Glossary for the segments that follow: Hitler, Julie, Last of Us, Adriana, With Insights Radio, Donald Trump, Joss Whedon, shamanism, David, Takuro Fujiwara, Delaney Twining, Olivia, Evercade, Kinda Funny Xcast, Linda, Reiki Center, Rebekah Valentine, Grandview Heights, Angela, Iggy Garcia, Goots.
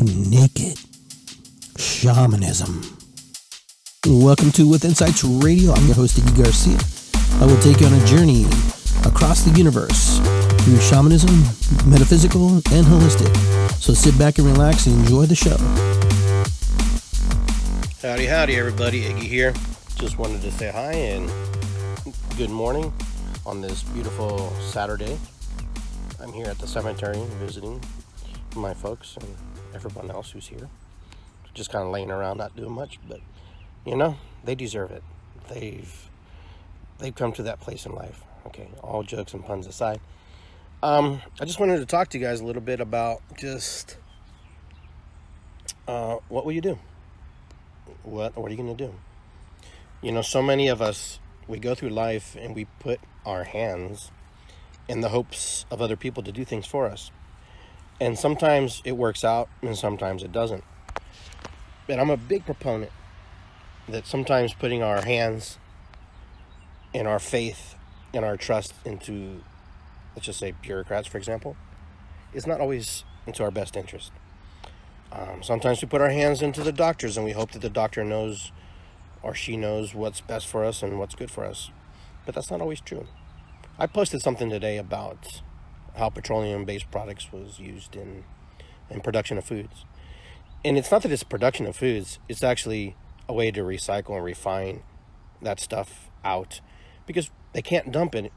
Naked Shamanism. Welcome to With Insights Radio. I'm your host, Iggy Garcia. I will take you on a journey across the universe through shamanism, metaphysical, and holistic. So sit back and relax and enjoy the show. Howdy, howdy, everybody. Iggy here. Just wanted to say hi and good morning on this beautiful Saturday. I'm here at the cemetery visiting my folks and everyone else who's here. Just kind of laying around, not doing much, but you know, they deserve it. They've come to that place in life. Okay, all jokes and puns aside, I just wanted to talk to you guys a little bit about just what will you do? What are you going to do? You know, so many of us, we go through life and we put our hands in the hopes of other people to do things for us. And sometimes it works out and sometimes it doesn't. And I'm a big proponent that sometimes putting our hands and our faith and our trust into, let's just say, bureaucrats, for example, is not always into our best interest. Sometimes we put our hands into the doctors and we hope that the doctor knows or she knows what's best for us and what's good for us. But that's not always true. I posted something today about how petroleum-based products was used in production of foods. And it's not that it's production of foods, it's actually a way to recycle and refine that stuff out, because they can't dump it.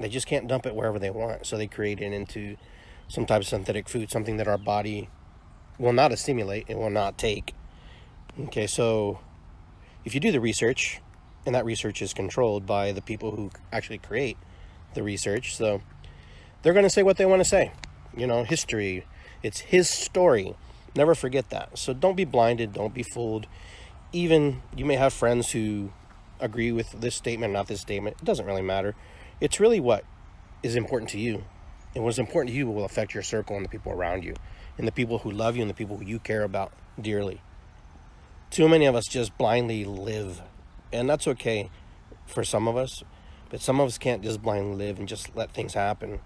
They just can't dump it wherever they want. So they create it into some type of synthetic food, something that our body will not assimilate and will not take. Okay, so if you do the research, and that research is controlled by the people who actually create the research, so they're going to say what they want to say. You know, history, it's his story. Never forget that. So don't be blinded. Don't be fooled. Even you may have friends who agree with this statement, not this statement. It doesn't really matter. It's really what is important to you. And what's important to you will affect your circle and the people around you and the people who love you and the people who you care about dearly. Too many of us just blindly live. And that's okay for some of us. But some of us can't just blindly live and just let things happen.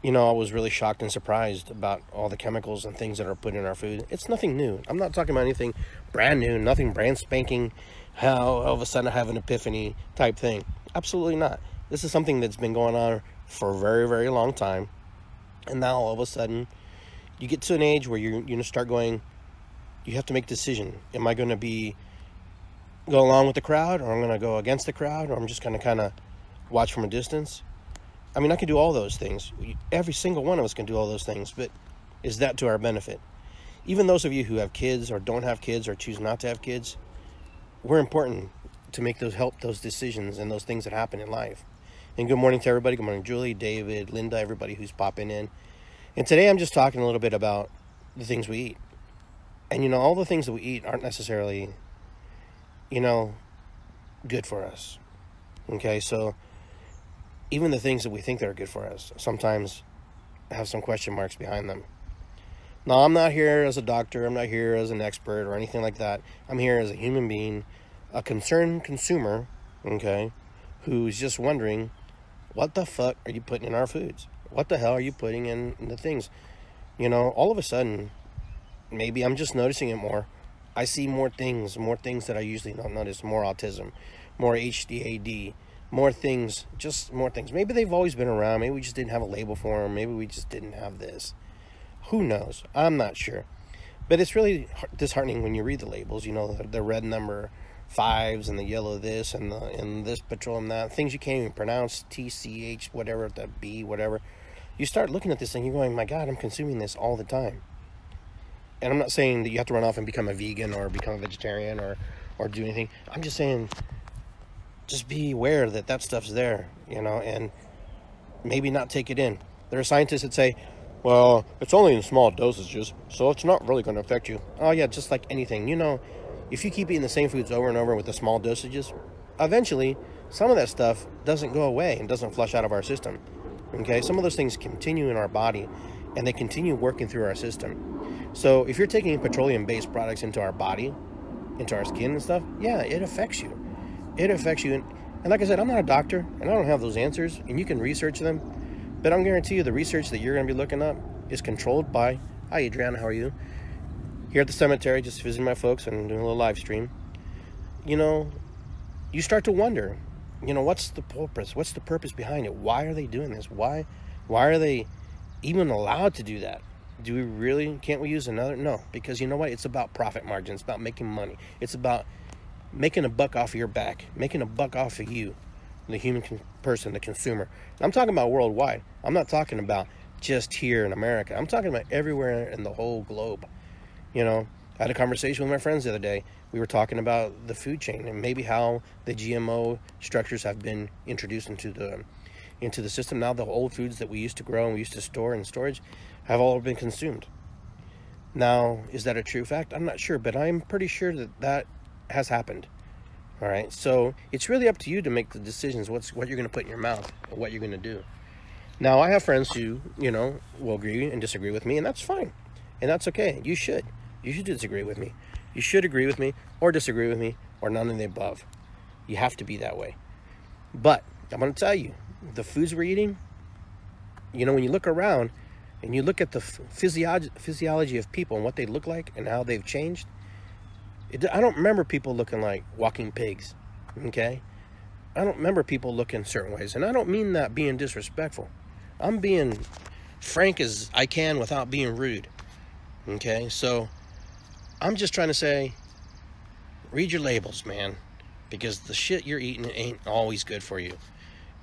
You know, I was really shocked and surprised about all the chemicals and things that are put in our food. It's nothing new. I'm not talking about anything brand new, nothing brand spanking, how all of a sudden I have an epiphany type thing. Absolutely not. This is something that's been going on for a very, very long time. And now all of a sudden, you get to an age where you're going to start going, you have to make a decision. Am I going to go along with the crowd, or I'm going to go against the crowd, or I'm just going to kind of watch from a distance? I mean, I can do all those things. Every single one of us can do all those things, but is that to our benefit? Even those of you who have kids or don't have kids or choose not to have kids, we're important to make those decisions and those things that happen in life. And good morning to everybody. Good morning, Julie, David, Linda, everybody who's popping in. And today I'm just talking a little bit about the things we eat. And, you know, all the things that we eat aren't necessarily, you know, good for us. Okay, so even the things that we think that are good for us sometimes have some question marks behind them. Now, I'm not here as a doctor. I'm not here as an expert or anything like that. I'm here as a human being, a concerned consumer, okay, who's just wondering, what the fuck are you putting in our foods? What the hell are you putting in the things? You know, all of a sudden, maybe I'm just noticing it more. I see more things that I usually don't notice, more autism, more HDAD, more things. Maybe they've always been around. Maybe we just didn't have a label for them. Maybe we just didn't have this. Who knows? I'm not sure. But it's really disheartening when you read the labels, you know, the red number 5s and the yellow this and this petroleum that, things you can't even pronounce, TCH, whatever, the B, whatever. You start looking at this thing, you're going, my God, I'm consuming this all the time. And I'm not saying that you have to run off and become a vegan or become a vegetarian or do anything. I'm just saying, just be aware that that stuff's there, you know, and maybe not take it in. There are scientists that say, well, it's only in small dosages, so it's not really going to affect you. Oh, yeah, just like anything. You know, if you keep eating the same foods over and over with the small dosages, eventually some of that stuff doesn't go away and doesn't flush out of our system, okay? Some of those things continue in our body, and they continue working through our system. So if you're taking petroleum-based products into our body, into our skin and stuff, yeah, it affects you. It affects you. And like I said, I'm not a doctor, and I don't have those answers, and you can research them. But I'm guarantee you the research that you're going to be looking up is controlled by, hi, Adriana, how are you? here at the cemetery, just visiting my folks and doing a little live stream, you know, you start to wonder, you know, what's the purpose? What's the purpose behind it? Why are they doing this? Why are they even allowed to do that? Do we really, can't we use another? No, because you know what? It's about profit margin. It's about making money. It's about making a buck off of your back, making a buck off of you, the human person, the consumer. And I'm talking about worldwide. I'm not talking about just here in America. I'm talking about everywhere in the whole globe. You know, I had a conversation with my friends the other day. We were talking about the food chain and maybe how the GMO structures have been introduced into the system. Now the old foods that we used to grow and we used to store in storage have all been consumed. Now, is that a true fact? I'm not sure, but I'm pretty sure that that has happened. All right. So it's really up to you to make the decisions. What you're going to put in your mouth and what you're going to do. Now, I have friends who, you know, will agree and disagree with me, and that's fine. And that's okay. You should disagree with me. You should agree with me or disagree with me or none of the above. You have to be that way. But I'm going to tell you, the foods we're eating, you know, when you look around and you look at the physiology of people and what they look like and how they've changed, I don't remember people looking like walking pigs, okay? I don't remember people looking certain ways. And I don't mean that being disrespectful. I'm being frank as I can without being rude, okay? So I'm just trying to say, read your labels, man, because the shit you're eating ain't always good for you.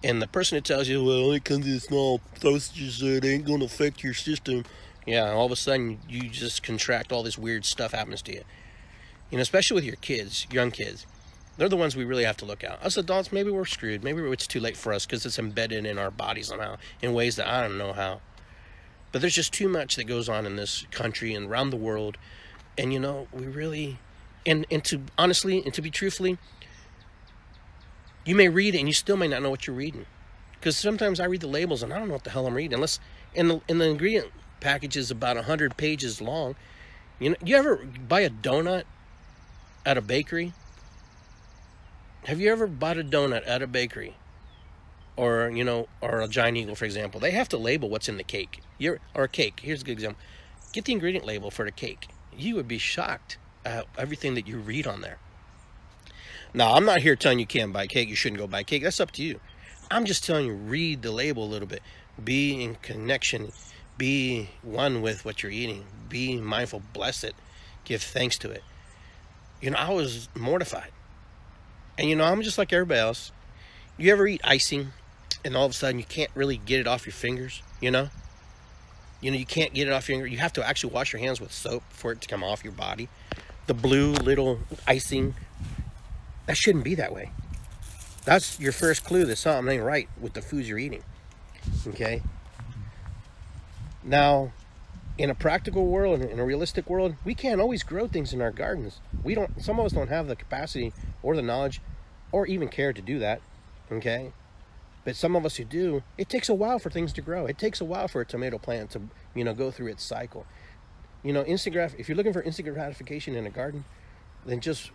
And the person that tells you, well, it comes in small dosages, so it ain't going to affect your system. Yeah, all of a sudden, you just contract all this weird stuff happens to you. You know, especially with your kids, young kids. They're the ones we really have to look at. Us adults, maybe we're screwed. Maybe it's too late for us because it's embedded in our bodies somehow in ways that I don't know how. But there's just too much that goes on in this country and around the world. And, you know, we really, and to honestly, and to be truthfully, you may read it and you still may not know what you're reading. Because sometimes I read the labels and I don't know what the hell I'm reading. Unless, and the ingredient package is about 100 pages long. You know, you ever buy a donut at a bakery? Have you ever bought a donut at a bakery? Or, you know, or a Giant Eagle, for example. They have to label what's in the cake. Or a cake. Here's a good example. Get the ingredient label for the cake. You would be shocked at everything that you read on there. Now, I'm not here telling you can't buy cake, you shouldn't go buy cake. That's up to you. I'm just telling you, read the label a little bit. Be in connection. Be one with what you're eating. Be mindful. Bless it. Give thanks to it. You know, I was mortified. And, you know, I'm just like everybody else. You ever eat icing and all of a sudden you can't really get it off your fingers, you know? You know, you can't get it off your finger. You have to actually wash your hands with soap for it to come off your body. The blue little icing, that shouldn't be that way. That's your first clue that something ain't right with the foods you're eating, okay? Now, in a practical world, in a realistic world, we can't always grow things in our gardens. Some of us don't have the capacity or the knowledge or even care to do that, okay? But some of us who do, it takes a while for things to grow. It takes a while for a tomato plant to, you know, go through its cycle. You know, if you're looking for instant gratification in a garden, then just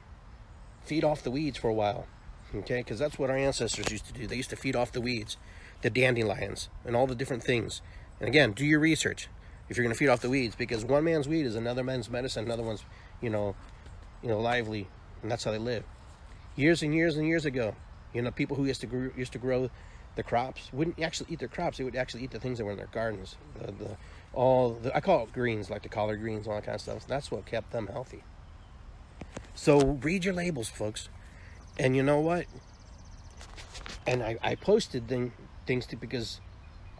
feed off the weeds for a while, okay? Because that's what our ancestors used to do. They used to feed off the weeds, the dandelions, and all the different things. And again, do your research if you're going to feed off the weeds, because one man's weed is another man's medicine, another one's, you know, lively, and that's how they live. Years and years and years ago, you know, people who used to grow the crops wouldn't actually eat their crops. They would actually eat the things that were in their gardens. I call it greens, like the collard greens, all that kind of stuff. That's what kept them healthy. So read your labels, folks. And you know what? And I posted things too, because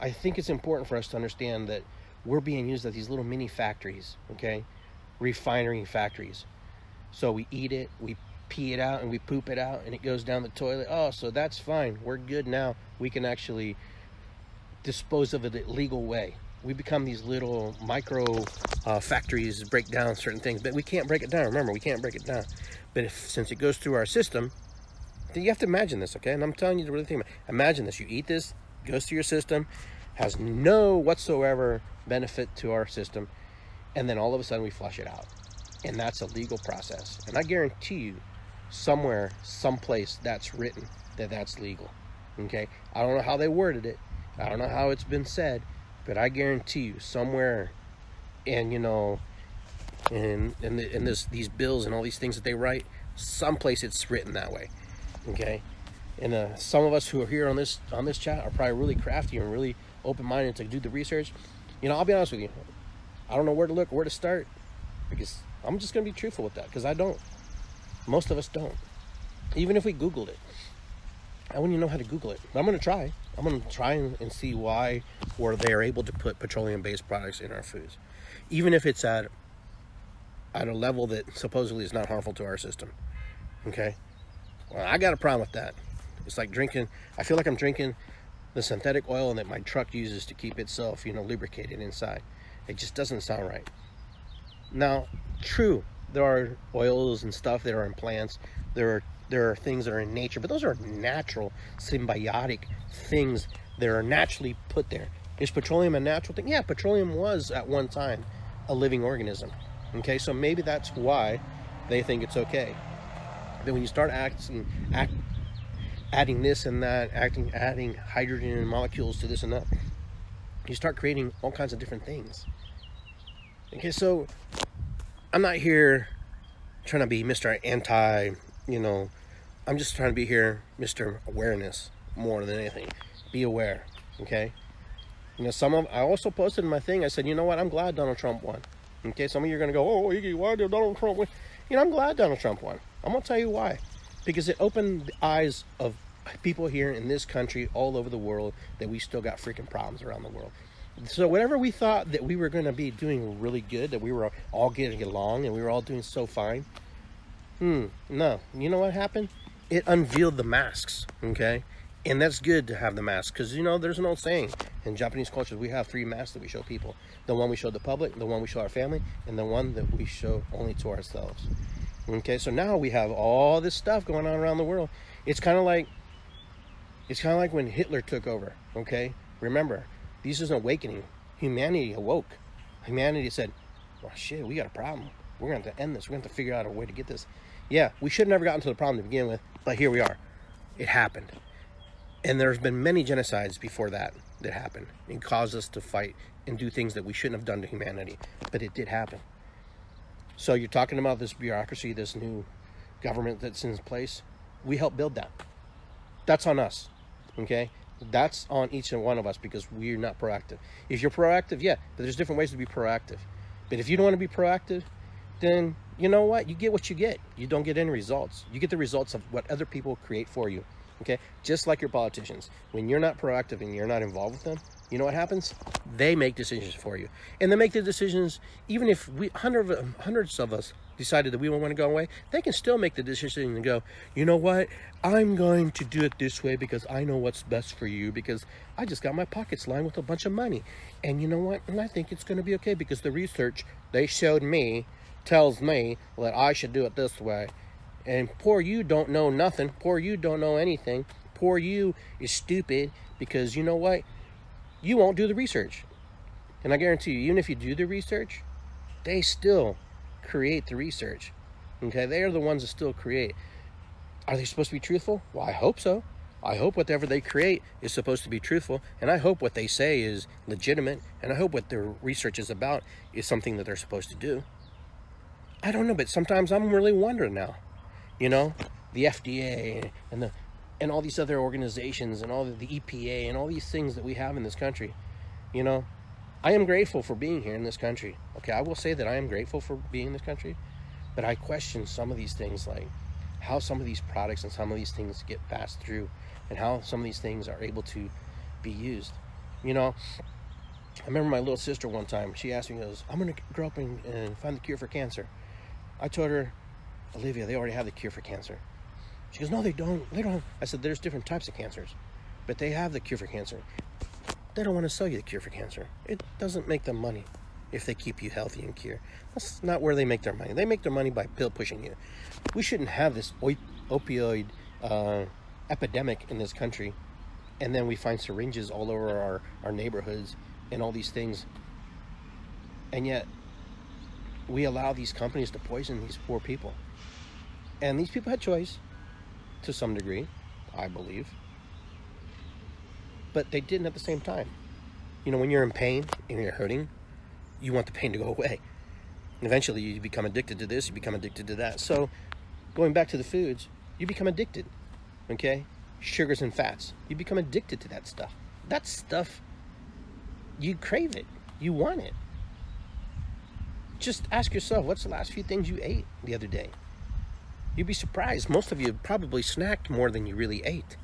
I think it's important for us to understand that we're being used at these little mini factories, okay? Refinery factories. So we eat it, we pee it out, and we poop it out, and it goes down the toilet. Oh, so that's fine. We're good now. We can actually dispose of it the legal way. We become these little micro factories that break down certain things, but we can't break it down. Remember, we can't break it down. But since it goes through our system, then you have to imagine this, okay? And I'm telling you to really think about it. Imagine this. You eat this, goes through your system, has no whatsoever benefit to our system, and then all of a sudden we flush it out. And that's a legal process. And I guarantee you, somewhere, someplace, that's written that that's legal, okay? I don't know how they worded it. I don't know how it's been said. But I guarantee you, somewhere in, you know, and this, these bills and all these things that they write, someplace it's written that way, okay? And some of us who are here on this chat are probably really crafty and really open-minded to do the research. You know, I'll be honest with you. I don't know where to look, where to start, because I'm just going to be truthful with that, because I don't. Most of us don't. Even if we Googled it, I wouldn't even know how to Google it. But I'm going to try. I'm going to try and see why or they're able to put petroleum-based products in our foods, even if it's at a level that supposedly is not harmful to our system, okay? Well, I got a problem with that. It's like drinking, I feel like I'm drinking the synthetic oil that my truck uses to keep itself, you know, lubricated inside. It just doesn't sound right. Now, true, there are oils and stuff that are in plants. There are things that are in nature, but those are natural, symbiotic things that are naturally put there. Is petroleum a natural thing? Yeah, petroleum was at one time a living organism. Okay, so maybe that's why they think it's okay. Then when you start adding this and that, adding hydrogen and molecules to this and that, you start creating all kinds of different things. Okay, so I'm not here trying to be Mr. Anti, you know, I'm just trying to be here Mr. Awareness more than anything. Be aware, okay? You know, I also posted in my thing, I said, you know what, I'm glad Donald Trump won. Okay, some of you are going to go, oh, Iggy, why did Donald Trump win? You know, I'm glad Donald Trump won. I'm going to tell you why. Because it opened the eyes of people here in this country, all over the world, that we still got freaking problems around the world. So whatever we thought that we were going to be doing really good, that we were all getting along and we were all doing so fine. No. You know what happened? It unveiled the masks, okay? And that's good to have the mask, because, you know, there's an old saying in Japanese culture, we have three masks that we show people. The one we show the public, the one we show our family, and the one that we show only to ourselves. Okay, so now we have all this stuff going on around the world. It's kind of like when Hitler took over, okay? Remember, this is an awakening. Humanity awoke. Humanity said, well, shit, we got a problem. We're going to have to end this. We're going to have to figure out a way to get this. Yeah, we should have never gotten to the problem to begin with, but here we are. It happened. And there's been many genocides before that happened and caused us to fight and do things that we shouldn't have done to humanity, but it did happen. So you're talking about this bureaucracy, this new government that's in place. We helped build that. That's on us, okay? That's on each and one of us, because we're not proactive. If you're proactive, yeah, but there's different ways to be proactive. But if you don't want to be proactive, then you know what? You get what you get. You don't get any results. You get the results of what other people create for you. Okay, just like your politicians, when you're not proactive and you're not involved with them, you know what happens? They make decisions for you, and they make the decisions. Even if hundreds of us decided that we don't want to go away, they can still make the decision and go, you know what? I'm going to do it this way because I know what's best for you, because I just got my pockets lined with a bunch of money, and you know what? And I think it's going to be okay because the research they showed me tells me that I should do it this way. And poor you don't know nothing. Poor you don't know anything. Poor you is stupid because, you know what? You won't do the research. And I guarantee you, even if you do the research, they still create the research. Okay? They are the ones that still create. Are they supposed to be truthful? Well, I hope so. I hope whatever they create is supposed to be truthful. And I hope what they say is legitimate. And I hope what their research is about is something that they're supposed to do. I don't know, but sometimes I'm really wondering now. You know, the FDA and all these other organizations and all the EPA and all these things that we have in this country. You know, I am grateful for being here in this country. Okay, I will say that I am grateful for being in this country, but I question some of these things, like how some of these products and some of these things get passed through and how some of these things are able to be used. You know, I remember my little sister one time, she asked me, goes, I'm going to grow up and find the cure for cancer. I told her, Olivia, they already have the cure for cancer. She goes, no, they don't. They don't have. I said, there's different types of cancers, but they have the cure for cancer. They don't want to sell you the cure for cancer. It doesn't make them money if they keep you healthy and cure. That's not where they make their money. They make their money by pill pushing you. We shouldn't have this opioid epidemic in this country. And then we find syringes all over our neighborhoods and all these things. And yet we allow these companies to poison these poor people. And these people had choice, to some degree, I believe. But they didn't at the same time. You know, when you're in pain and you're hurting, you want the pain to go away. And eventually you become addicted to this, you become addicted to that. So going back to the foods, you become addicted, okay? Sugars and fats, you become addicted to that stuff. That stuff, you crave it, you want it. Just ask yourself, what's the last few things you ate the other day? You'd be surprised. Most of you probably snacked more than you really ate.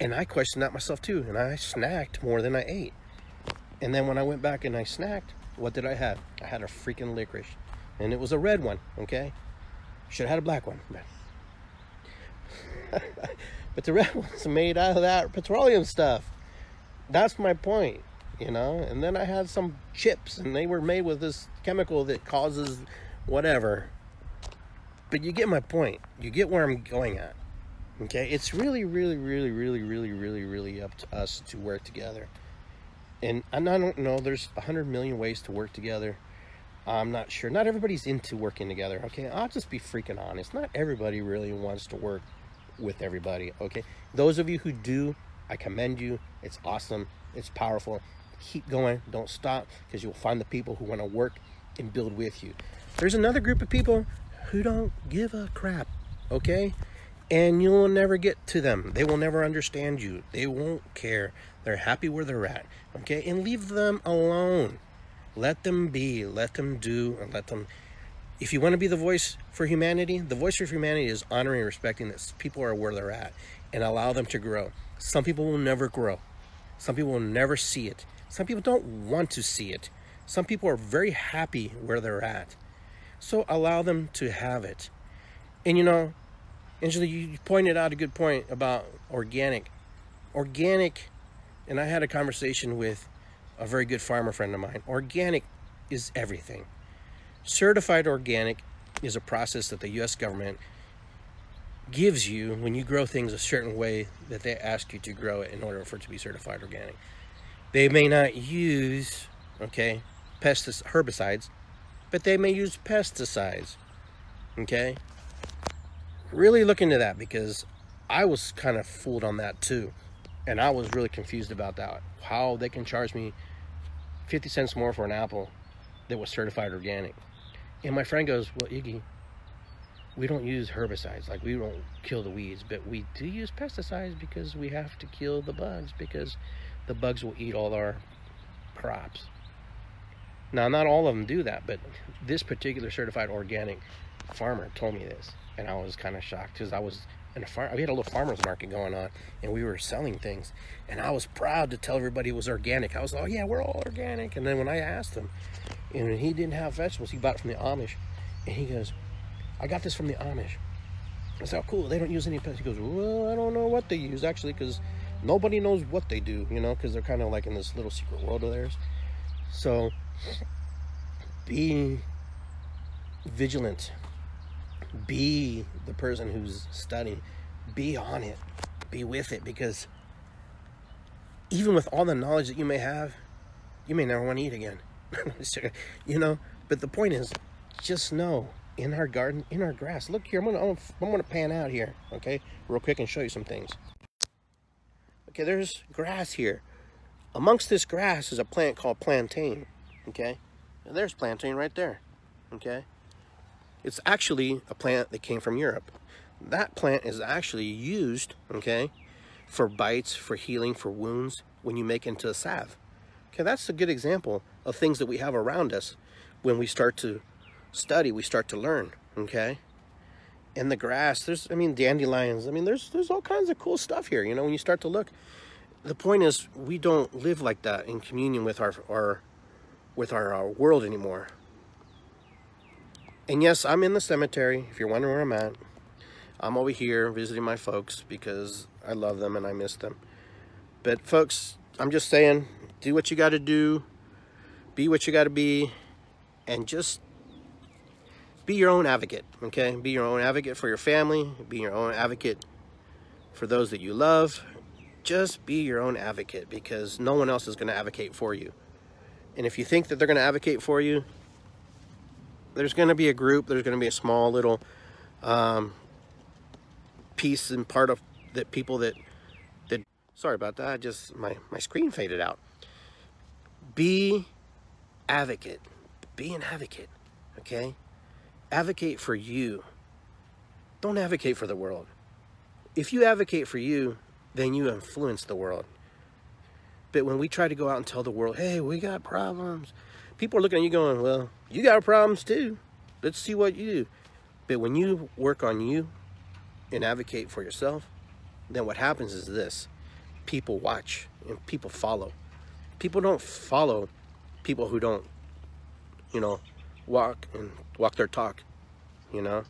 And I questioned that myself too. And I snacked more than I ate. And then when I went back and I snacked, what did I have? I had a freaking licorice. And it was a red one, okay? Should have had a black one. But the red one's made out of that petroleum stuff. That's my point, you know? And then I had some chips, and they were made with this chemical that causes whatever. But you get my point. You get where I'm going at. Okay? It's really up to us to work together. And I don't know, there's 100 million ways to work together. I'm not sure. Not everybody's into working together. Okay? I'll just be freaking honest. Not everybody really wants to work with everybody. Okay? Those of you who do, I commend you. It's awesome. It's powerful. Keep going. Don't stop, because you'll find the people who want to work and build with you. There's another group of people who don't give a crap, okay? And you'll never get to them. They will never understand you. They won't care. They're happy where they're at, okay? And leave them alone. Let them be, let them do, and let them... If you want to be the voice for humanity, the voice for humanity is honoring and respecting that people are where they're at and allow them to grow. Some people will never grow. Some people will never see it. Some people don't want to see it. Some people are very happy where they're at. So allow them to have it. And you know, Angela, you pointed out a good point about organic. Organic, and I had a conversation with a very good farmer friend of mine. Organic is everything. Certified organic is a process that the U.S. government gives you when you grow things a certain way that they ask you to grow it in order for it to be certified organic. They may not use, okay, herbicides, but they may use pesticides, okay? Really look into that, because I was kind of fooled on that too. And I was really confused about that, how they can charge me 50 cents more for an apple that was certified organic. And my friend goes, well, Iggy, we don't use herbicides, like we don't kill the weeds, but we do use pesticides because we have to kill the bugs, because the bugs will eat all our crops. Now, not all of them do that, but this particular certified organic farmer told me this, and I was kind of shocked, because I was in a farm. We had a little farmer's market going on, and we were selling things, and I was proud to tell everybody it was organic. I was like, oh yeah, we're all organic. And then when I asked him, and he didn't have vegetables, he bought it from the Amish, and he goes, I got this from the Amish. I said, oh cool, they don't use any pests. He goes, well, I don't know what they use actually, because nobody knows what they do, you know, because they're kind of like in this little secret world of theirs. So be vigilant, be the person who's studying, be on it, be with it, because even with all the knowledge that you may have, you may never want to eat again. You know, but the point is, just know, in our garden, in our grass, look here, I'm gonna pan out here, okay, real quick, and show you some things. Okay, there's grass here. Amongst this grass is a plant called plantain, okay? And there's plantain right there, okay? It's actually a plant that came from Europe. That plant is actually used, okay, for bites, for healing, for wounds, when you make into a salve. Okay, that's a good example of things that we have around us. When we start to study, we start to learn, okay? And the grass, there's, I mean, dandelions. I mean, there's all kinds of cool stuff here, you know, when you start to look. The point is, we don't live like that in communion with our world anymore. And yes, I'm in the cemetery, if you're wondering where I'm at. I'm over here visiting my folks because I love them and I miss them. But folks, I'm just saying, do what you got to do, be what you got to be, and just be your own advocate, okay? Be your own advocate for your family, be your own advocate for those that you love. Just be your own advocate, because no one else is going to advocate for you. And if you think that they're going to advocate for you, there's going to be a group, there's going to be a small little piece and part of that, people that sorry about that, just my screen faded out. Be advocate, be an advocate, okay? Advocate for you. Don't advocate for the world. If you advocate for you, then you influence the world. But when we try to go out and tell the world, hey, we got problems, people are looking at you going, well, you got problems too. Let's see what you do. But when you work on you and advocate for yourself, then what happens is this. People watch and people follow. People don't follow people who don't, you know, walk their talk, you know.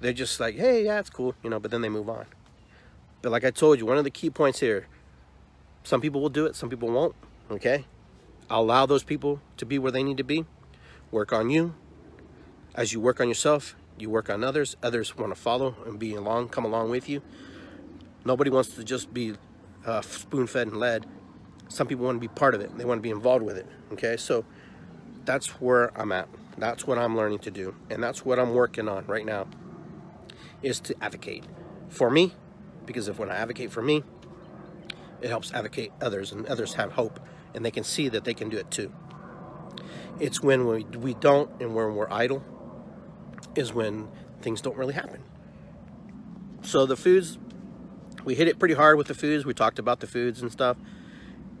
They're just like, hey, yeah, it's cool, you know, but then they move on. But like I told you, one of the key points here, some people will do it, some people won't, okay? Allow those people to be where they need to be. Work on you. As you work on yourself, you work on others. Others want to follow and be along, come along with you. Nobody wants to just be spoon-fed and led. Some people want to be part of it. They want to be involved with it, okay? So that's where I'm at. That's what I'm learning to do. And that's what I'm working on right now, is to advocate for me. Because if when I advocate for me, it helps advocate others, and others have hope, and they can see that they can do it too. It's when we don't, and when we're idle, is when things don't really happen. So the foods, we hit it pretty hard with the foods. We talked about the foods and stuff.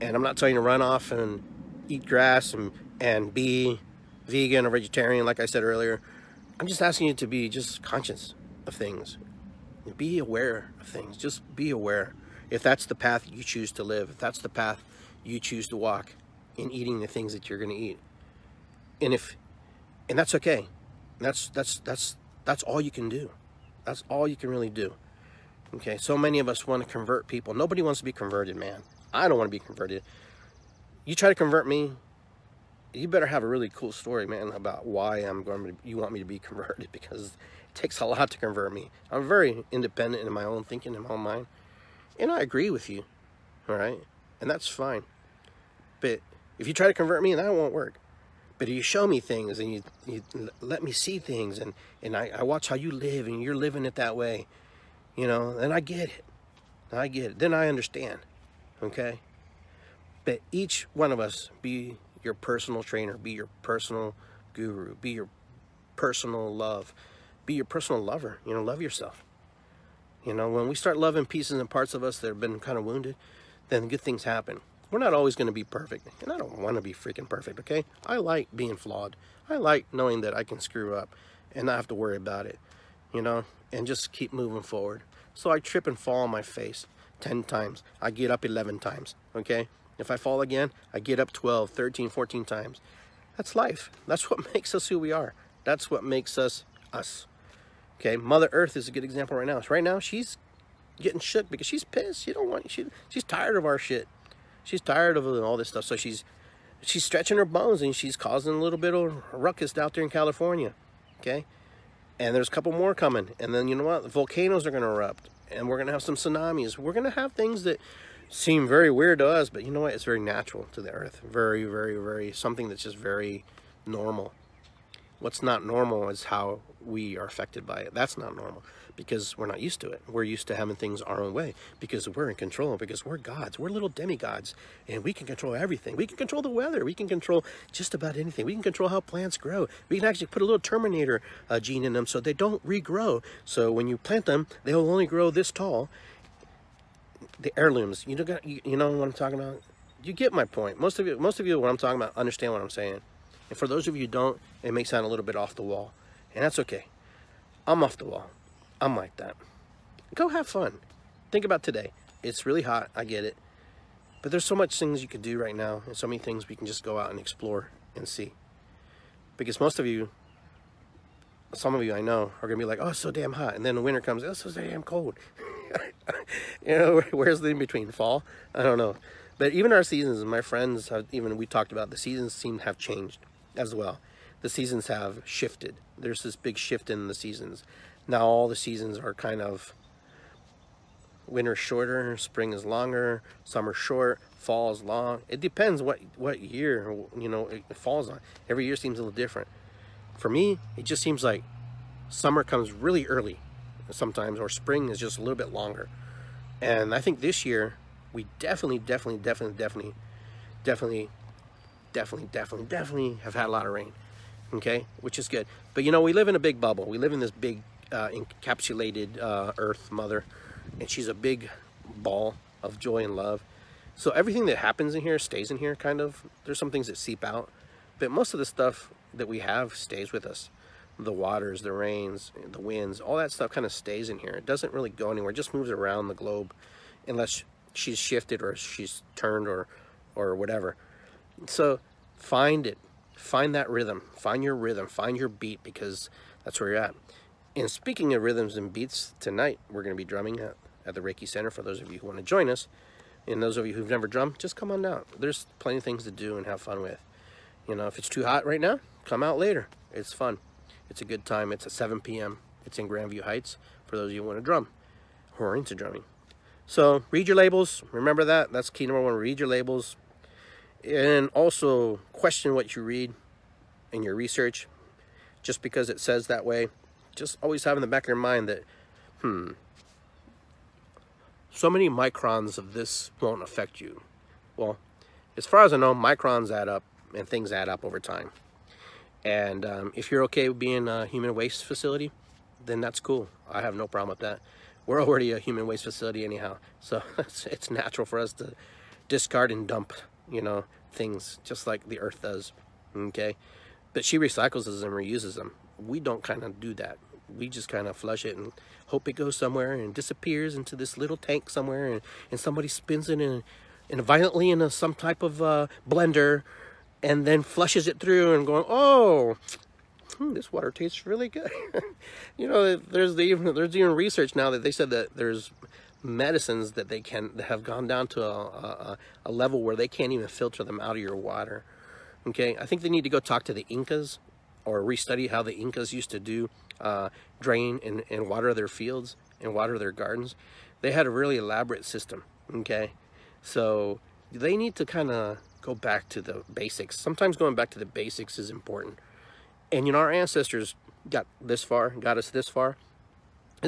And I'm not telling you to run off and eat grass and be vegan or vegetarian, like I said earlier. I'm just asking you to be just conscious of things. Be aware of things. Just be aware. If that's the path you choose to live, if that's the path you choose to walk in eating the things that you're going to eat. And that's okay. That's all you can do. That's all you can really do. Okay, so many of us want to convert people. Nobody wants to be converted, man. I don't want to be converted. You try to convert me, you better have a really cool story, man, about why you want me to be converted, because it takes a lot to convert me. I'm very independent in my own thinking, in my own mind, and I agree with you, all right? And that's fine. But if you try to convert me, that won't work. But you show me things, and you let me see things, and I watch how you live, and you're living it that way, you know, and I get it. I get it. Then I understand, okay? But each one of us, be your personal trainer, be your personal guru, be your personal love, be your personal lover, you know, love yourself. You know, when we start loving pieces and parts of us that have been kind of wounded, then good things happen. We're not always going to be perfect, and I don't want to be freaking perfect, okay? I like being flawed. I like knowing that I can screw up and not have to worry about it, you know, and just keep moving forward. So I trip and fall on my face 10 times. I get up 11 times, okay? If I fall again, I get up 12, 13, 14 times. That's life. That's what makes us who we are. That's what makes us us, okay? Mother Earth is a good example right now. So right now, she's getting shook because she's pissed. She's tired of our shit. She's tired of all this stuff, so she's stretching her bones, and she's causing a little bit of ruckus out there in California, okay? And there's a couple more coming, and then you know what? The volcanoes are going to erupt, and we're going to have some tsunamis. We're going to have things that seem very weird to us, but you know what? It's very natural to the earth. Very, very, very, something that's just very normal. What's not normal is how we are affected by it. That's not normal because we're not used to it. We're used to having things our own way because we're in control, because we're gods. We're little demigods, and we can control everything. We can control the weather. We can control just about anything. We can control how plants grow. We can actually put a little Terminator gene in them so they don't regrow. So when you plant them, they'll only grow this tall. The heirlooms, you know what I'm talking about? You get my point. Most of you, what I'm talking about, understand what I'm saying. And for those of you who don't, it may sound a little bit off the wall. And that's okay. I'm off the wall. I'm like that. Go have fun. Think about today. It's really hot. I get it. But there's so much things you could do right now. And so many things we can just go out and explore and see. Because most of you, some of you I know, are going to be like, oh, it's so damn hot. And then the winter comes, oh, it's so damn cold. You know, where's the in-between? Fall? I don't know. But even our seasons, my friends, we talked about, the seasons seem to have changed as well. The seasons have shifted. There's this big shift in the seasons. Now all the seasons are kind of winter shorter, spring is longer, summer short, fall is long. It depends what year, you know, it falls on. Every year seems a little different. For me, it just seems like summer comes really early sometimes, or spring is just a little bit longer. And I think this year we definitely definitely have had a lot of rain, okay, which is good. But you know, we live in a big bubble. We live in this big encapsulated Earth Mother, and she's a big ball of joy and love. So everything that happens in here stays in here, kind of. There's some things that seep out, but most of the stuff that we have stays with us. The waters, the rains, the winds, all that stuff kind of stays in here. It doesn't really go anywhere. It just moves around the globe, unless she's shifted or she's turned or whatever. So find it. Find that rhythm. Find your rhythm. Find your beat, because that's where you're at. And speaking of rhythms and beats, tonight we're going to be drumming at the Reiki Center for those of you who want to join us. And those of you who've never drummed, just come on down. There's plenty of things to do and have fun with. You know, if it's too hot right now, come out later. It's fun. It's a good time. It's at 7 p.m. It's in Grandview Heights for those of you who want to drum, who are into drumming. So read your labels. Remember that. That's key number one. Read your labels. And also question what you read in your research. Just because it says that way, just always have in the back of your mind that, so many microns of this won't affect you. Well, as far as I know, microns add up and things add up over time. And if you're okay with being a human waste facility, then that's cool. I have no problem with that. We're already a human waste facility anyhow. So it's natural for us to discard and dump, you know, things just like the earth does, okay? But she recycles them and reuses them. We don't kind of do that. We just kind of flush it and hope it goes somewhere and disappears into this little tank somewhere, and somebody spins it in violently in some type of blender, and then flushes it through and going, oh, this water tastes really good. You know, there's even research now that they said that there's medicines that they that have gone down to a level where they can't even filter them out of your water. Okay, I think they need to go talk to the Incas, or restudy how the Incas used to do drain and water their fields and water their gardens. They had a really elaborate system, okay? So they need to kind of go back to the basics. Sometimes going back to the basics is important. And you know, our ancestors got us this far, is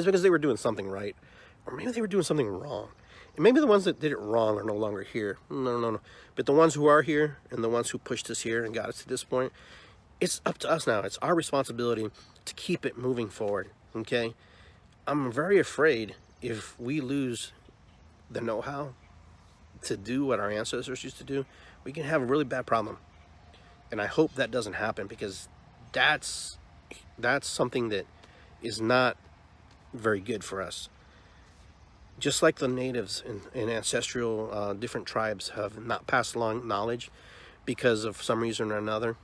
because they were doing something right. Or maybe they were doing something wrong. And maybe the ones that did it wrong are no longer here. No. But the ones who are here, and the ones who pushed us here and got us to this point, it's up to us now. It's our responsibility to keep it moving forward, okay? I'm very afraid if we lose the know-how to do what our ancestors used to do, we can have a really bad problem. And I hope that doesn't happen, because that's something that is not very good for us. Just like the natives and ancestral different tribes have not passed along knowledge because of some reason or another,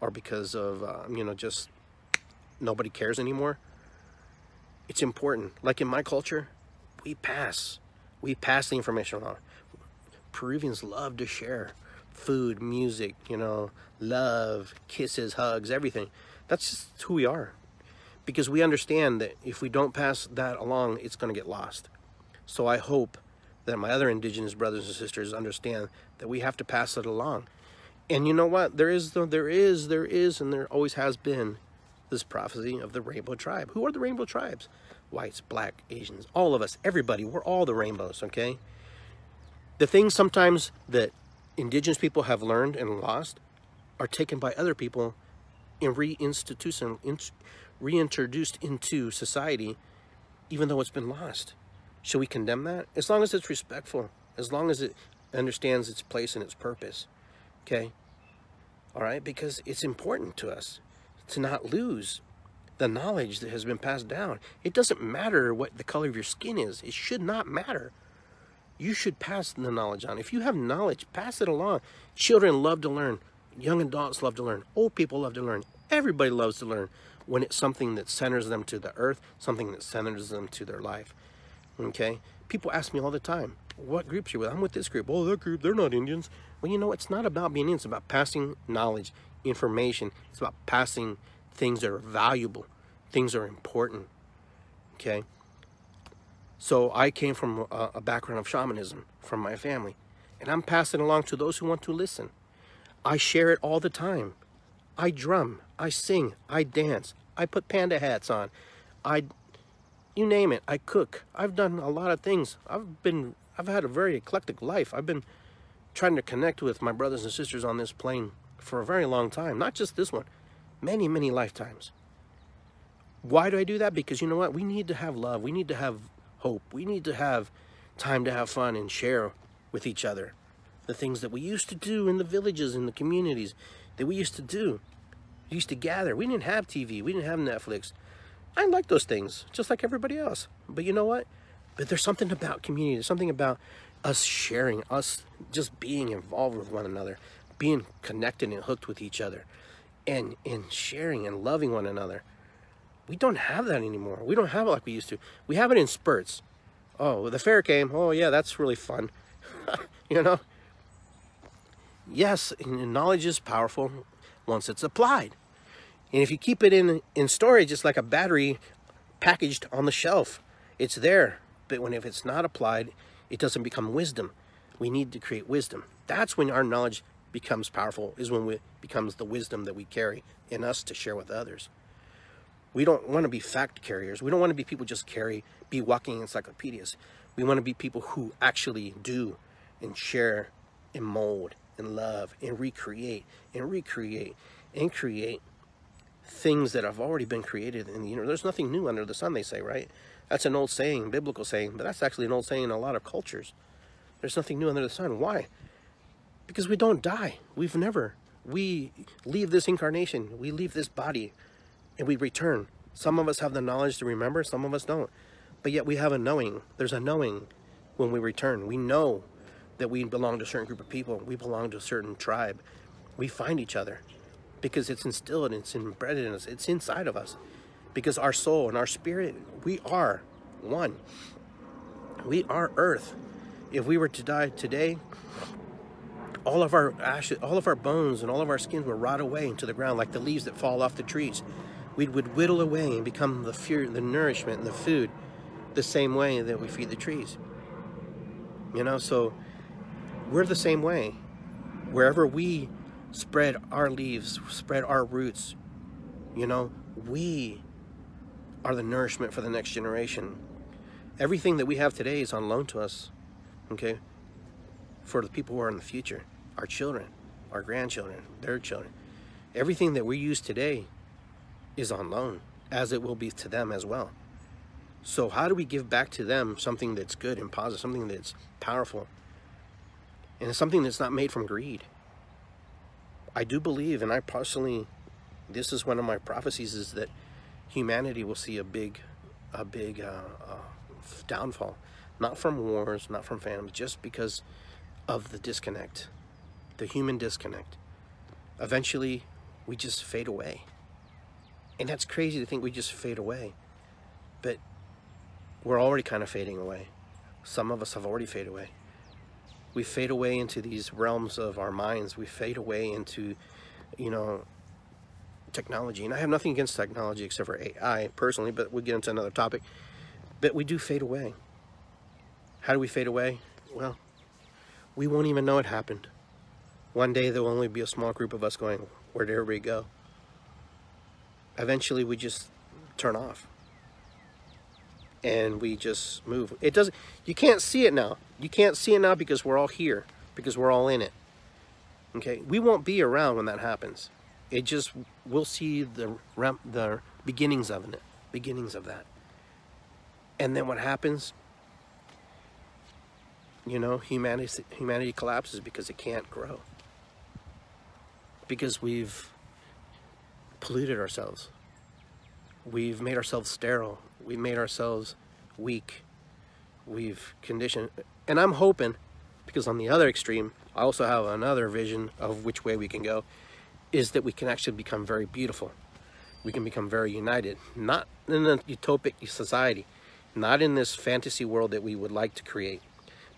or because of, you know, just nobody cares anymore. It's important. Like in my culture, we pass the information on. Peruvians love to share food, music, you know, love, kisses, hugs, everything. That's just who we are, because we understand that if we don't pass that along, it's going to get lost. So I hope that my other indigenous brothers and sisters understand that we have to pass it along. And you know what? There is, and there always has been this prophecy of the rainbow tribe. Who are the rainbow tribes? Whites, black, Asians, all of us, everybody. We're all the rainbows, okay? The things sometimes that indigenous people have learned and lost are taken by other people and reintroduced into society, even though it's been lost. Should we condemn that? As long as it's respectful, as long as it understands its place and its purpose, okay? All right, because it's important to us to not lose the knowledge that has been passed down. It doesn't matter what the color of your skin is. It should not matter. You should pass the knowledge on. If you have knowledge, pass it along. Children love to learn. Young adults love to learn. Old people love to learn. Everybody loves to learn when it's something that centers them to the earth, something that centers them to their life, okay? People ask me all the time, what groups are you with? I'm with this group. Oh, that group, they're not Indians. Well, you know, it's not about being Indian. It's about passing knowledge, information. It's about passing things that are valuable, things that are important, okay? So I came from a background of shamanism from my family, and I'm passing along to those who want to listen. I share it all the time. I drum, I sing, I dance, I put panda hats on, you name it, I cook. I've done a lot of things. I've had a very eclectic life. I've been trying to connect with my brothers and sisters on this plane for a very long time. Not just this one, many, many lifetimes. Why do I do that? Because you know what? We need to have love. We need to have hope. We need to have time to have fun and share with each other the things that we used to do in the villages, in the communities that we used to do. We used to gather. We didn't have TV. We didn't have Netflix. I like those things, just like everybody else. But you know what? But there's something about community. There's something about us sharing, us just being involved with one another, being connected and hooked with each other, and sharing and loving one another. We don't have that anymore. We don't have it like we used to. We have it in spurts. Oh, the fair came. Oh, yeah, that's really fun. You know? Yes, and knowledge is powerful once it's applied. And if you keep it in storage, it's like a battery packaged on the shelf. It's there. But if it's not applied, it doesn't become wisdom. We need to create wisdom. That's when our knowledge becomes powerful, is when it becomes the wisdom that we carry in us to share with others. We don't want to be fact carriers. We don't want to be people just be walking encyclopedias. We want to be people who actually do and share and mold and love and recreate and create things that have already been created in the universe. There's nothing new under the sun, they say, right? That's an old saying, biblical saying, but that's actually an old saying in a lot of cultures. There's nothing new under the sun. Why? Because we don't die. We leave this incarnation. We leave this body and we return. Some of us have the knowledge to remember, some of us don't. But yet we have a knowing. There's a knowing when we return. We know that we belong to a certain group of people. We belong to a certain tribe. We find each other because it's instilled, it's embedded in us, it's inside of us. Because our soul and our spirit, we are one. We are earth. If we were to die today, all of our ashes, all of our bones and all of our skins would rot away into the ground like the leaves that fall off the trees. We would whittle away and become the nourishment and the food the same way that we feed the trees. You know, so we're the same way. Wherever we spread our leaves, spread our roots, you know, we are the nourishment for the next generation. Everything that we have today is on loan to us, okay? For the people who are in the future, our children, our grandchildren, their children. Everything that we use today is on loan, as it will be to them as well. So how do we give back to them something that's good and positive, something that's powerful, and something that's not made from greed? I do believe, and I personally, this is one of my prophecies, is that humanity will see a big downfall, not from wars, not from famines, just because of the disconnect, the human disconnect. Eventually, we just fade away. And that's crazy to think we just fade away, but we're already kind of fading away. Some of us have already faded away. We fade away into these realms of our minds. We fade away into, you know, technology. And I have nothing against technology except for AI personally, but we'll get into another topic. But we do fade away. How do we fade away? Well, we won't even know it happened. One day there will only be a small group of us going, where did everybody go? Eventually we just turn off and we just move. It doesn't, you can't see it now. You can't see it now because we're all here, because we're all in it. Okay, we won't be around when that happens. It just, we'll see the beginnings of that. And then what happens, you know, humanity collapses because it can't grow. Because we've polluted ourselves. We've made ourselves sterile. We've made ourselves weak. We've conditioned. And I'm hoping, because on the other extreme, I also have another vision of which way we can go, is that we can actually become very beautiful. We can become very united, not in a utopic society, not in this fantasy world that we would like to create,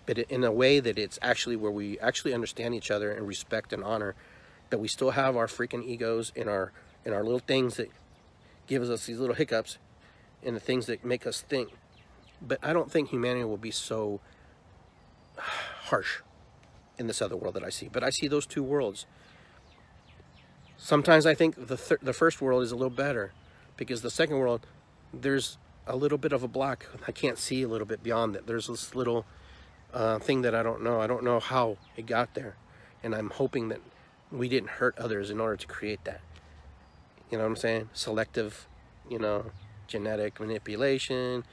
but in a way that it's actually where we actually understand each other and respect and honor that we still have our freaking egos and our little things that gives us these little hiccups and the things that make us think. But I don't think humanity will be so harsh in this other world that I see. But I see those two worlds. Sometimes I think the first world is a little better, because the second world, there's a little bit of a block. I can't see a little bit beyond that. There's this little thing that I don't know. I don't know how it got there. And I'm hoping that we didn't hurt others in order to create that. You know what I'm saying? Selective, you know, genetic manipulation,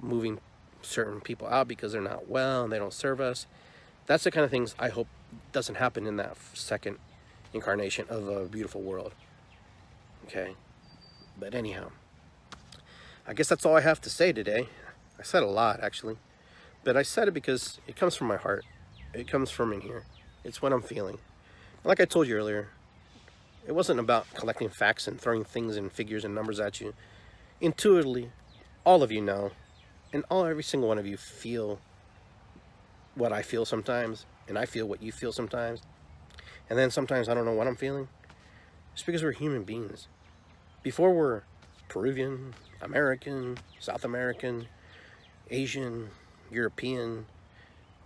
moving certain people out because they're not well and they don't serve us. That's the kind of things I hope doesn't happen in that second incarnation of a beautiful world. Okay? But anyhow, I guess that's all I have to say today. I said a lot, actually. But I said it because it comes from my heart. It comes from in here. It's what I'm feeling. Like I told you earlier, it wasn't about collecting facts and throwing things and figures and numbers at you. Intuitively, all of you know, and every single one of you feel what I feel sometimes, and I feel what you feel sometimes. And then sometimes I don't know what I'm feeling. It's because we're human beings. Before we're Peruvian, American, South American, Asian, European,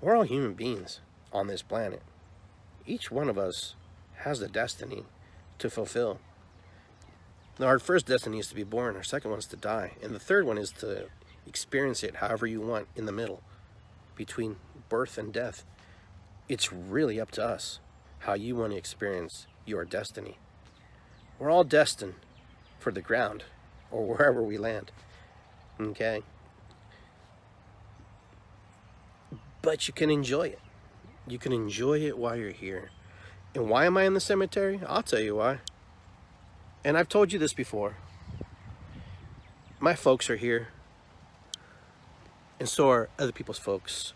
we're all human beings on this planet. Each one of us has a destiny to fulfill. Now, our first destiny is to be born, our second one is to die, and the third one is to experience it however you want in the middle, between birth and death. It's really up to us how you want to experience your destiny. We're all destined for the ground or wherever we land, okay? But you can enjoy it. You can enjoy it while you're here. And why am I in the cemetery? I'll tell you why. And I've told you this before. My folks are here. And so are other people's folks.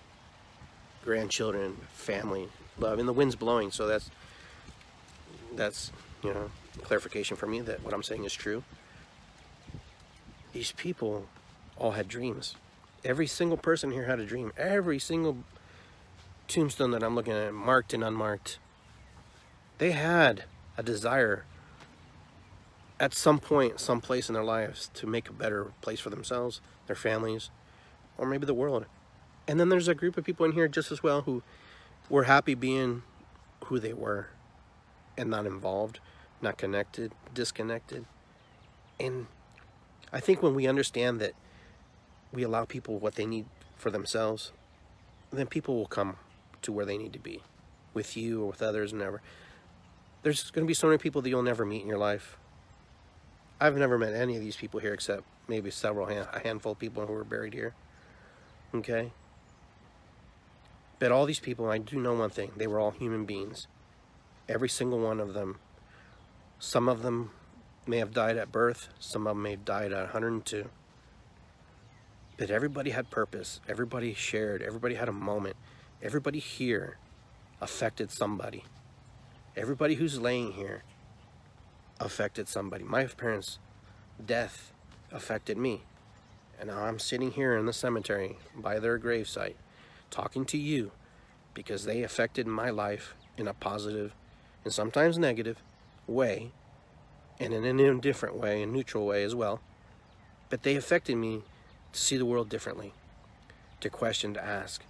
Grandchildren, family, love. And the wind's blowing, so that's, you know, clarification for me that what I'm saying is true. These people all had dreams. Every single person here had a dream. Every single tombstone that I'm looking at, marked and unmarked, they had a desire at some point, someplace in their lives, to make a better place for themselves, their families, or maybe the world. And then there's a group of people in here just as well who were happy being who they were and not involved, not connected, disconnected. And I think when we understand that we allow people what they need for themselves, then people will come to where they need to be, with you or with others, never. There's going to be so many people that you'll never meet in your life. I've never met any of these people here except maybe a handful of people who were buried here, okay? But all these people, I do know one thing, they were all human beings. Every single one of them. Some of them may have died at birth, some of them may have died at 102. But everybody had purpose, everybody shared, everybody had a moment. Everybody here affected somebody. Everybody who's laying here affected somebody. My parents' death affected me. And now I'm sitting here in the cemetery by their gravesite talking to you because they affected my life in a positive and sometimes negative way, and in an indifferent way, a neutral way as well. But they affected me to see the world differently, to question, to ask.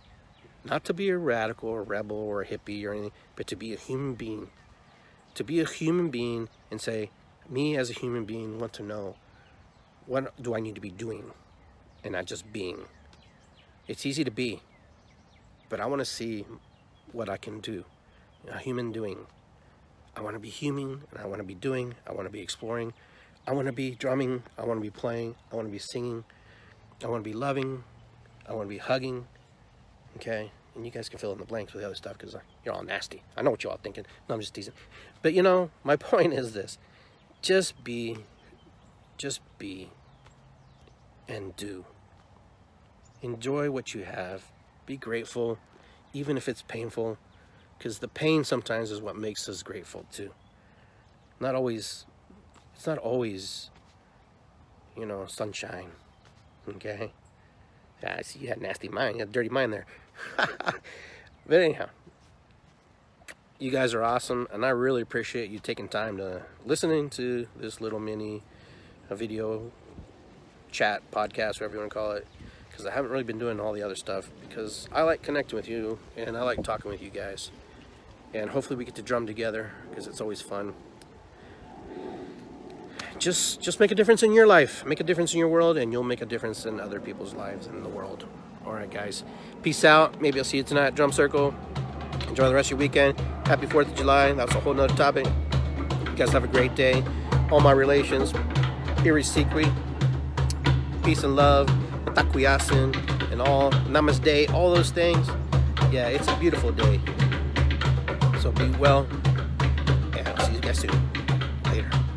Not to be a radical or a rebel or a hippie or anything, but to be a human being. To be a human being and say, me as a human being want to know, what do I need to be doing and not just being? It's easy to be, but I want to see what I can do. A human doing. I want to be human and I want to be doing. I want to be exploring. I want to be drumming. I want to be playing. I want to be singing. I want to be loving. I want to be hugging. Okay, and you guys can fill in the blanks with the other stuff because you're all nasty. I know what you're all thinking. No, I'm just teasing. But you know, my point is this. Just be and do. Enjoy what you have. Be grateful, even if it's painful, because the pain sometimes is what makes us grateful too. Not always, it's not always, you know, sunshine, okay? Yeah, I see you had a nasty mind. You had a dirty mind there. But anyhow, you guys are awesome. And I really appreciate you taking time to listening to this little mini video chat podcast, whatever you want to call it. Because I haven't really been doing all the other stuff. Because I like connecting with you. And I like talking with you guys. And hopefully we get to drum together. Because it's always fun. just make a difference in your life, make a difference in your world, and you'll make a difference in other people's lives and the world. All right, guys, peace out. Maybe I'll see you tonight at Drum Circle. Enjoy the rest of your weekend. Happy 4th of July. That's a whole nother topic. You guys have a great day. All my relations, Irisequi, peace and love, Takuyasin, and all, Namaste, all those things. Yeah, it's a beautiful day. So be well, and I'll see you guys soon. Later.